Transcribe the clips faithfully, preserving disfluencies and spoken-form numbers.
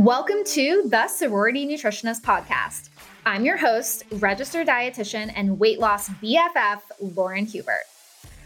Welcome to the Sorority Nutritionist Podcast. I'm your host, registered dietitian and weight loss B F F, Lauren Hubert.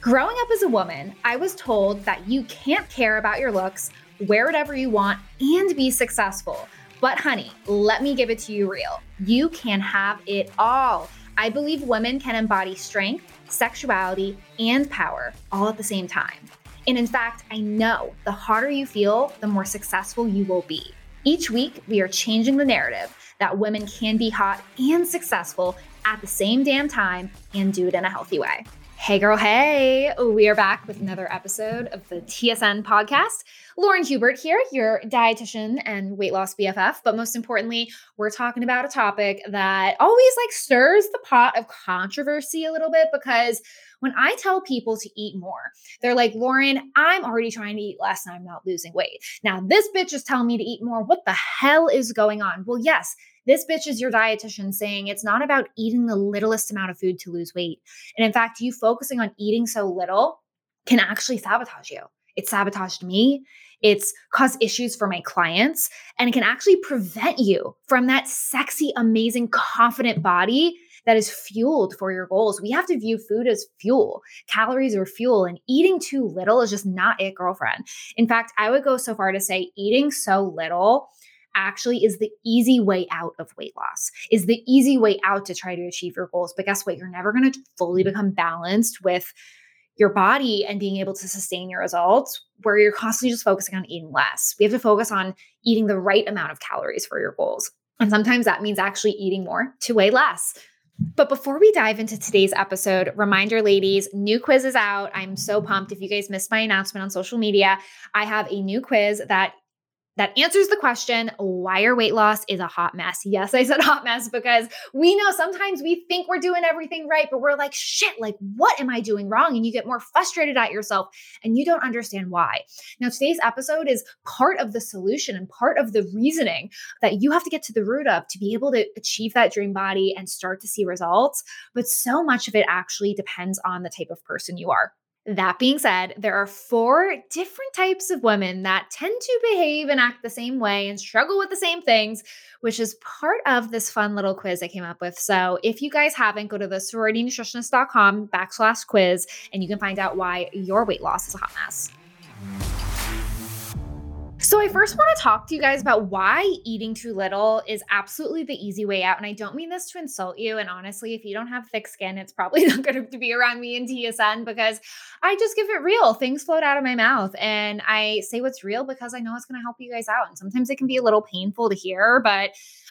Growing up as a woman, I was told that you can't care about your looks, wear whatever you want, and be successful. But honey, let me give it to you real. You can have it all. I believe women can embody strength, sexuality, and power all at the same time. And in fact, I know the harder you feel, the more successful you will be. Each week, we are changing the narrative that women can be hot and successful at the same damn time and do it in a healthy way. Hey girl, hey, we are back with another episode of the T S N podcast. Lauren Hubert here, your dietitian and weight loss B F F, but most importantly, we're talking about a topic that always like stirs the pot of controversy a little bit because when I tell people to eat more, they're like, Lauren, I'm already trying to eat less and I'm not losing weight. Now this bitch is telling me to eat more. What the hell is going on? Well, yes, this bitch is your dietitian saying it's not about eating the littlest amount of food to lose weight. And in fact, you focusing on eating so little can actually sabotage you. It sabotaged me. It's caused issues for my clients, and it can actually prevent you from that sexy, amazing, confident body that is fueled for your goals. We have to view food as fuel. Calories are fuel, and eating too little is just not it, girlfriend. In fact, I would go so far to say eating so little actually is the easy way out of weight loss, is the easy way out to try to achieve your goals. But guess what? You're never going to fully become balanced with your body and being able to sustain your results where you're constantly just focusing on eating less. We have to focus on eating the right amount of calories for your goals. And sometimes that means actually eating more to weigh less. But before we dive into today's episode, reminder ladies, new quiz is out. I'm so pumped. If you guys missed my announcement on social media, I have a new quiz that That answers the question, why your weight loss is a hot mess. Yes, I said hot mess because we know sometimes we think we're doing everything right, but we're like, shit, like what am I doing wrong? And you get more frustrated at yourself and you don't understand why. Now, today's episode is part of the solution and part of the reasoning that you have to get to the root of to be able to achieve that dream body and start to see results. But so much of it actually depends on the type of person you are. That being said, there are four different types of women that tend to behave and act the same way and struggle with the same things, which is part of this fun little quiz I came up with. So if you guys haven't, go to the sorority nutritionist dot com backslash quiz, and you can find out why your weight loss is a hot mess. So I first want to talk to you guys about why eating too little is absolutely the easy way out. And I don't mean this to insult you. And honestly, if you don't have thick skin, it's probably not going to be around me in T S N because I just give it real. Things float out of my mouth and I say what's real because I know it's going to help you guys out. And sometimes it can be a little painful to hear, but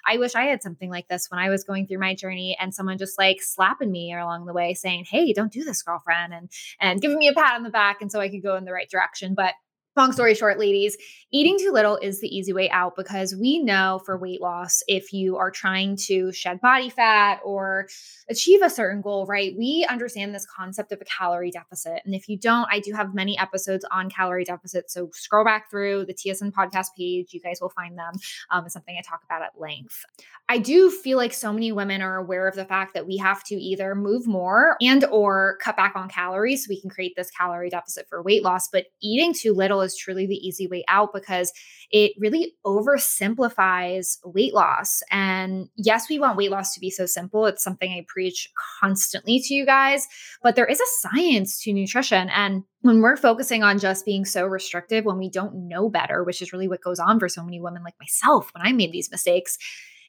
I wish I had something like this when I was going through my journey and someone just like slapping me along the way saying, hey, don't do this, girlfriend, and, and giving me a pat on the back. And so I could go in the right direction. But long story short, ladies, eating too little is the easy way out because we know for weight loss, if you are trying to shed body fat or achieve a certain goal, right, we understand this concept of a calorie deficit. And if you don't, I do have many episodes on calorie deficit. So scroll back through the T S N podcast page. You guys will find them. Um, it's something I talk about at length. I do feel like so many women are aware of the fact that we have to either move more and or cut back on calories so we can create this calorie deficit for weight loss. But eating too little is truly the easy way out because it really oversimplifies weight loss. And yes, we want weight loss to be so simple. It's something I preach constantly to you guys, but there is a science to nutrition. And when we're focusing on just being so restrictive, when we don't know better, which is really what goes on for so many women like myself when I made these mistakes,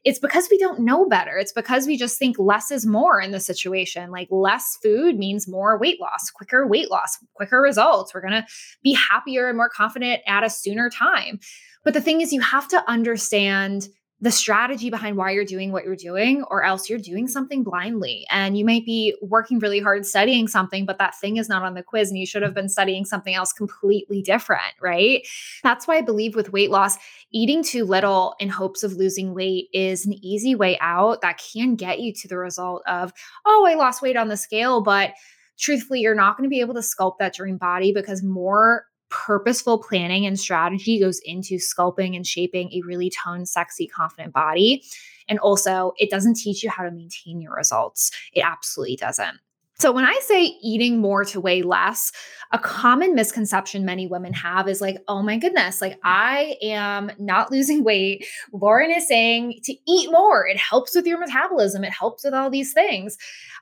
it's because we don't know better. It's because we just think less is more in the situation. Like less food means more weight loss, quicker weight loss, quicker results. We're going to be happier and more confident at a sooner time. But the thing is, you have to understand the strategy behind why you're doing what you're doing, or else you're doing something blindly. And you might be working really hard studying something, but that thing is not on the quiz and you should have been studying something else completely different, right? That's why I believe with weight loss, eating too little in hopes of losing weight is an easy way out that can get you to the result of, oh, I lost weight on the scale, but truthfully, you're not going to be able to sculpt that dream body because more purposeful planning and strategy goes into sculpting and shaping a really toned, sexy, confident body. And also, it doesn't teach you how to maintain your results. It absolutely doesn't. So when I say eating more to weigh less, a common misconception many women have is like, oh my goodness, like I am not losing weight. Lauren is saying to eat more. It helps with your metabolism. It helps with all these things.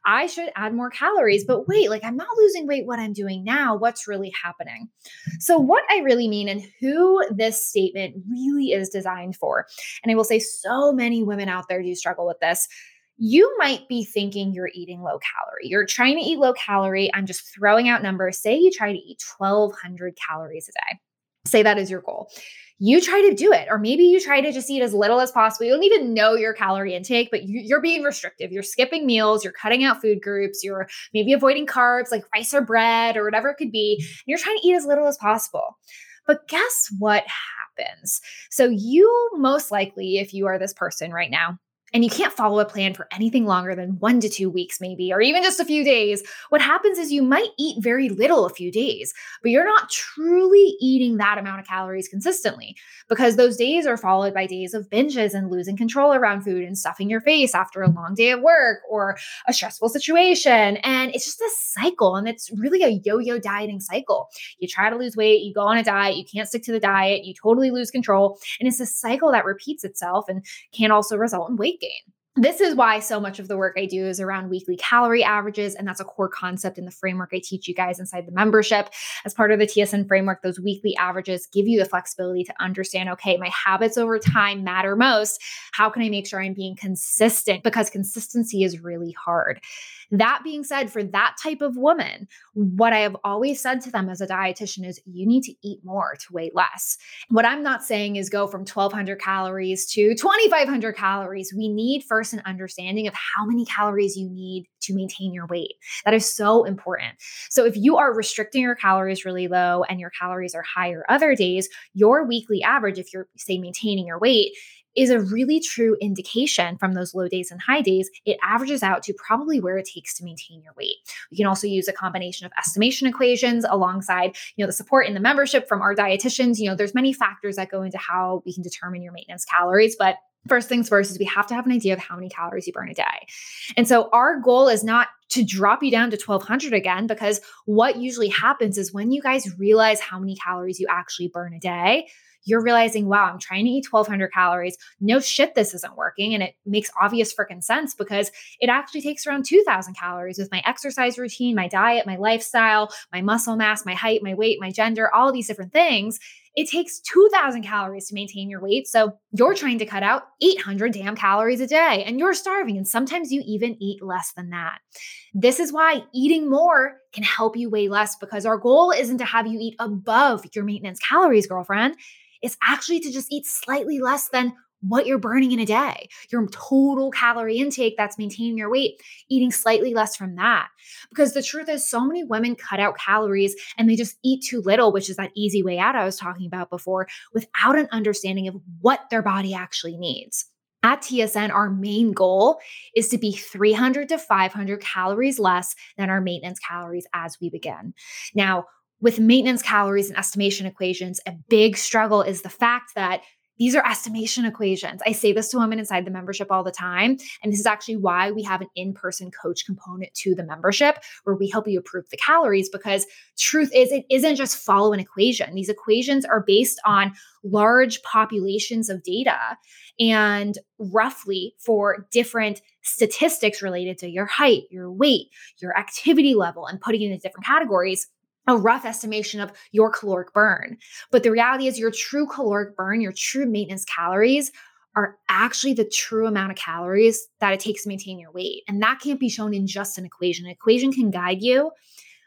I should add more calories, but wait, like I'm not losing weight what I'm doing now. What's really happening? So what I really mean and who this statement really is designed for, and I will say so many women out there do struggle with this. You might be thinking you're eating low calorie. You're trying to eat low calorie. I'm just throwing out numbers. Say you try to eat twelve hundred calories a day. Say that is your goal. You try to do it, or maybe you try to just eat as little as possible. You don't even know your calorie intake, but you, you're being restrictive. You're skipping meals. You're cutting out food groups. You're maybe avoiding carbs like rice or bread or whatever it could be. You're trying to eat as little as possible. But guess what happens? So you most likely, if you are this person right now, and you can't follow a plan for anything longer than one to two weeks maybe, or even just a few days, what happens is you might eat very little a few days, but you're not truly eating that amount of calories consistently because those days are followed by days of binges and losing control around food and stuffing your face after a long day at work or a stressful situation. And it's just a cycle, and it's really a yo-yo dieting cycle. You try to lose weight, you go on a diet, you can't stick to the diet, you totally lose control. And it's a cycle that repeats itself and can also result in weight gain. This is why so much of the work I do is around weekly calorie averages, and that's a core concept in the framework I teach you guys inside the membership. As part of the T S N framework, those weekly averages give you the flexibility to understand, okay, my habits over time matter most. How can I make sure I'm being consistent? Because consistency is really hard. That being said, for that type of woman, what I have always said to them as a dietitian is you need to eat more to weigh less. What I'm not saying is go from twelve hundred calories to twenty-five hundred calories. We need first an understanding of how many calories you need to maintain your weight. That is so important. So if you are restricting your calories really low and your calories are higher other days, your weekly average, if you're, say, maintaining your weight, is a really true indication from those low days and high days. It averages out to probably where it takes to maintain your weight. You can also use a combination of estimation equations alongside, you know, the support in the membership from our dietitians. You know, there's many factors that go into how we can determine your maintenance calories, but first things first is we have to have an idea of how many calories you burn a day. And so our goal is not to drop you down to twelve hundred again, because what usually happens is when you guys realize how many calories you actually burn a day, you're realizing, wow, I'm trying to eat twelve hundred calories. No shit, this isn't working. And it makes obvious freaking sense because it actually takes around two thousand calories with my exercise routine, my diet, my lifestyle, my muscle mass, my height, my weight, my gender, all these different things. It takes two thousand calories to maintain your weight. So you're trying to cut out eight hundred damn calories a day and you're starving. And sometimes you even eat less than that. This is why eating more can help you weigh less, because our goal isn't to have you eat above your maintenance calories, girlfriend. It's actually to just eat slightly less than what you're burning in a day, your total calorie intake that's maintaining your weight, eating slightly less from that. Because the truth is, so many women cut out calories and they just eat too little, which is that easy way out I was talking about before, without an understanding of what their body actually needs. At T S N, our main goal is to be three hundred to five hundred calories less than our maintenance calories as we begin. Now, with maintenance calories and estimation equations, a big struggle is the fact that these are estimation equations. I say this to women inside the membership all the time. And this is actually why we have an in-person coach component to the membership where we help you approve the calories, because truth is it isn't just follow an equation. These equations are based on large populations of data and roughly for different statistics related to your height, your weight, your activity level, and putting it into different categories. A rough estimation of your caloric burn. But the reality is your true caloric burn, your true maintenance calories are actually the true amount of calories that it takes to maintain your weight. And that can't be shown in just an equation. An equation can guide you,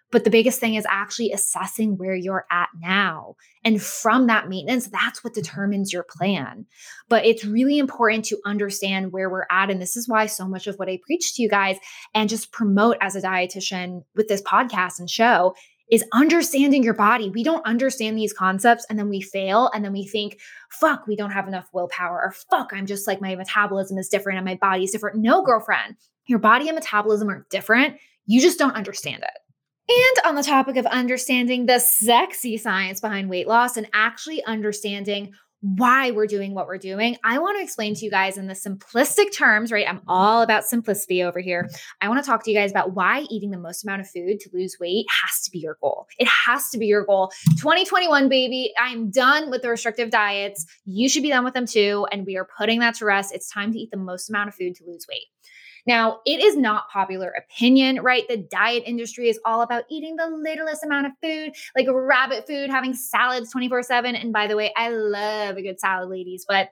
but the biggest thing is actually assessing where you're at now. And from that maintenance, that's what determines your plan. But it's really important to understand where we're at. And this is why so much of what I preach to you guys and just promote as a dietitian with this podcast and show is understanding your body. We don't understand these concepts and then we fail. And then we think, fuck, we don't have enough willpower, or fuck, I'm just like, my metabolism is different and my body is different. No, girlfriend, your body and metabolism are different. You just don't understand it. And on the topic of understanding the sexy science behind weight loss and actually understanding why we're doing what we're doing, I want to explain to you guys in the simplistic terms, right? I'm all about simplicity over here. I want to talk to you guys about why eating the most amount of food to lose weight has to be your goal. It has to be your goal. twenty twenty-one, baby, I'm done with the restrictive diets. You should be done with them too. And we are putting that to rest. It's time to eat the most amount of food to lose weight. Now, it is not popular opinion, right? The diet industry is all about eating the littlest amount of food, like rabbit food, having salads twenty-four seven. And by the way, I love a good salad, ladies. But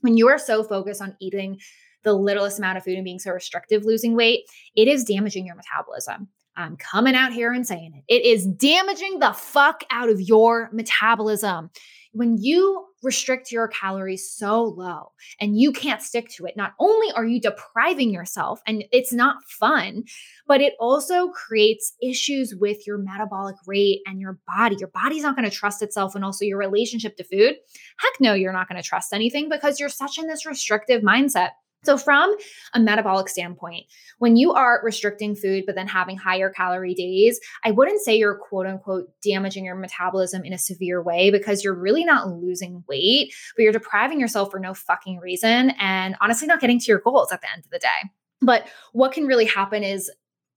when you are so focused on eating the littlest amount of food and being so restrictive, losing weight, it is damaging your metabolism. I'm coming out here and saying it. It is damaging the fuck out of your metabolism. When you restrict your calories so low and you can't stick to it, not only are you depriving yourself and it's not fun, but it also creates issues with your metabolic rate and your body. Your body's not going to trust itself, and also your relationship to food. Heck no, you're not going to trust anything because you're such in this restrictive mindset. So from a metabolic standpoint, when you are restricting food, but then having higher calorie days, I wouldn't say you're quote unquote damaging your metabolism in a severe way, because you're really not losing weight, but you're depriving yourself for no fucking reason. And honestly, not getting to your goals at the end of the day. But what can really happen is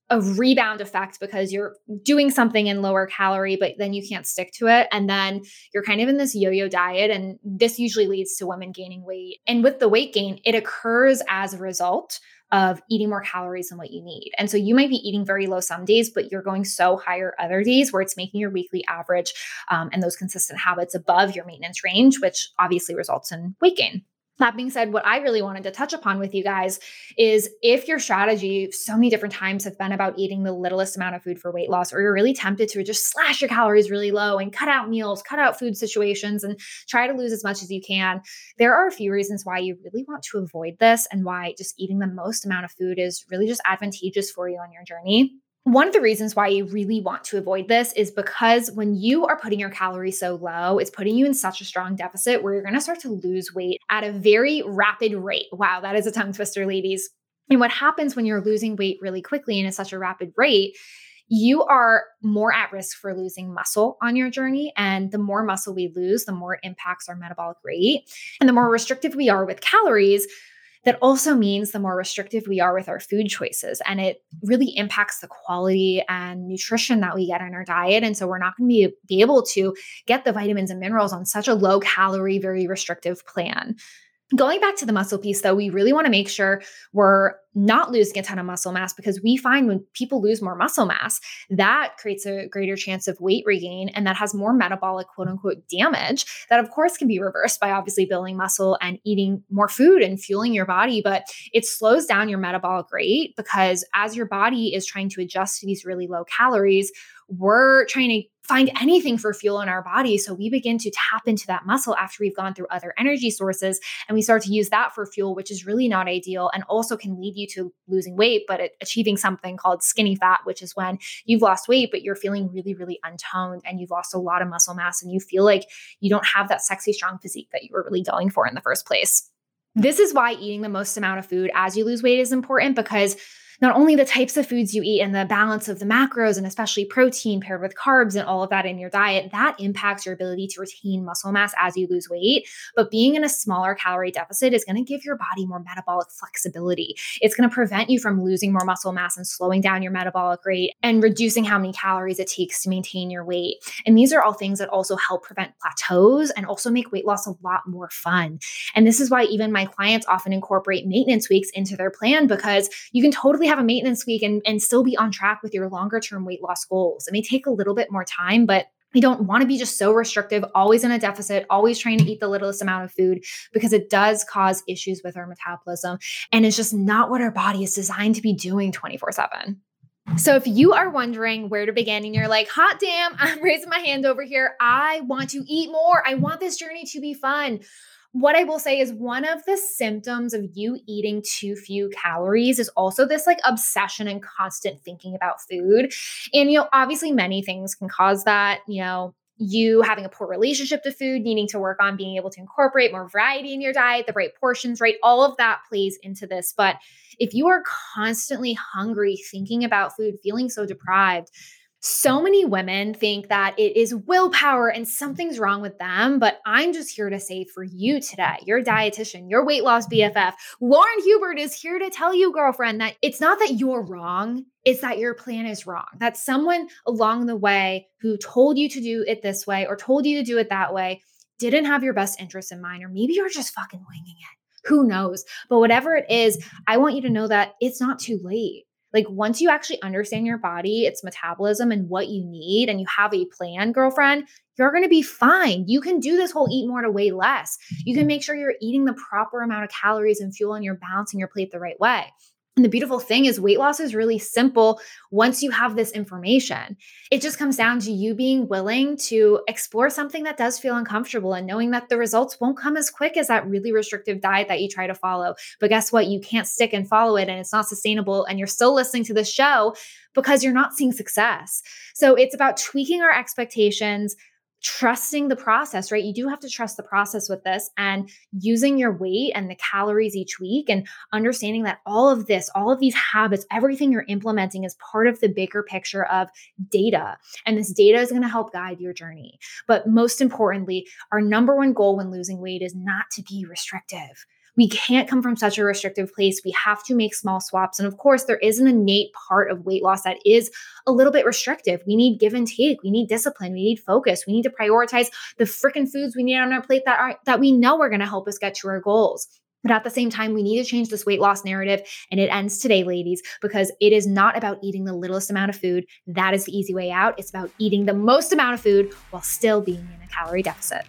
a rebound effect, because you're doing something in lower calorie, but then you can't stick to it. And then you're kind of in this yo-yo diet. And this usually leads to women gaining weight. And with the weight gain, it occurs as a result of eating more calories than what you need. And so you might be eating very low some days, but you're going so higher other days where it's making your weekly average um, and those consistent habits above your maintenance range, which obviously results in weight gain. That being said, what I really wanted to touch upon with you guys is if your strategy so many different times have been about eating the littlest amount of food for weight loss, or you're really tempted to just slash your calories really low and cut out meals, cut out food situations, and try to lose as much as you can, there are a few reasons why you really want to avoid this and why just eating the most amount of food is really just advantageous for you on your journey. One of the reasons why you really want to avoid this is because when you are putting your calories so low, it's putting you in such a strong deficit where you're going to start to lose weight at a very rapid rate. Wow, that is a tongue twister, ladies. And what happens when you're losing weight really quickly and at such a rapid rate, you are more at risk for losing muscle on your journey. And the more muscle we lose, the more it impacts our metabolic rate. And the more restrictive we are with calories, that also means the more restrictive we are with our food choices, and it really impacts the quality and nutrition that we get in our diet. And so we're not going to be able to get the vitamins and minerals on such a low calorie, very restrictive plan. Going back to the muscle piece though, we really want to make sure we're not losing a ton of muscle mass, because we find when people lose more muscle mass, that creates a greater chance of weight regain, and that has more metabolic quote unquote damage that of course can be reversed by obviously building muscle and eating more food and fueling your body, but it slows down your metabolic rate, because as your body is trying to adjust to these really low calories, we're trying to find anything for fuel in our body. So we begin to tap into that muscle after we've gone through other energy sources, and we start to use that for fuel, which is really not ideal and also can lead you to losing weight, but achieving something called skinny fat, which is when you've lost weight, but you're feeling really, really untoned and you've lost a lot of muscle mass and you feel like you don't have that sexy, strong physique that you were really going for in the first place. This is why eating the most amount of food as you lose weight is important, because not only the types of foods you eat and the balance of the macros, and especially protein paired with carbs and all of that in your diet, that impacts your ability to retain muscle mass as you lose weight. But being in a smaller calorie deficit is going to give your body more metabolic flexibility. It's going to prevent you from losing more muscle mass and slowing down your metabolic rate and reducing how many calories it takes to maintain your weight. And these are all things that also help prevent plateaus and also make weight loss a lot more fun. And this is why even my clients often incorporate maintenance weeks into their plan, because you can totally have a maintenance week and, and still be on track with your longer term weight loss goals. It may take a little bit more time, but we don't want to be just so restrictive, always in a deficit, always trying to eat the littlest amount of food, because it does cause issues with our metabolism. And it's just not what our body is designed to be doing twenty-four seven. So if you are wondering where to begin and you're like, hot damn, I'm raising my hand over here. I want to eat more. I want this journey to be fun. What I will say is one of the symptoms of you eating too few calories is also this like obsession and constant thinking about food. And, you know, obviously many things can cause that, you know, you having a poor relationship to food, needing to work on being able to incorporate more variety in your diet, the right portions, right? All of that plays into this. But if you are constantly hungry, thinking about food, feeling so deprived, So many women think that it is willpower and something's wrong with them, but I'm just here to say for you today, your dietitian, your weight loss B F F, Lauren Hubert is here to tell you, girlfriend, that it's not that you're wrong. It's that your plan is wrong. That someone along the way who told you to do it this way or told you to do it that way didn't have your best interests in mind, or maybe you're just fucking winging it. Who knows? But whatever it is, I want you to know that it's not too late. Like once you actually understand your body, its metabolism and what you need, and you have a plan, girlfriend, you're going to be fine. You can do this whole eat more to weigh less. You can make sure you're eating the proper amount of calories and fuel and you're balancing your plate the right way. And the beautiful thing is weight loss is really simple once you have this information. It just comes down to you being willing to explore something that does feel uncomfortable and knowing that the results won't come as quick as that really restrictive diet that you try to follow. But guess what? You can't stick and follow it and it's not sustainable and you're still listening to the show because you're not seeing success. So it's about tweaking our expectations, trusting the process, right? You do have to trust the process with this and using your weight and the calories each week and understanding that all of this, all of these habits, everything you're implementing is part of the bigger picture of data. And this data is going to help guide your journey. But most importantly, our number one goal when losing weight is not to be restrictive. We can't come from such a restrictive place. We have to make small swaps. And of course, there is an innate part of weight loss that is a little bit restrictive. We need give and take. We need discipline. We need focus. We need to prioritize the freaking foods we need on our plate that are, that we know are going to help us get to our goals. But at the same time, we need to change this weight loss narrative. And it ends today, ladies, because it is not about eating the littlest amount of food. That is the easy way out. It's about eating the most amount of food while still being in a calorie deficit.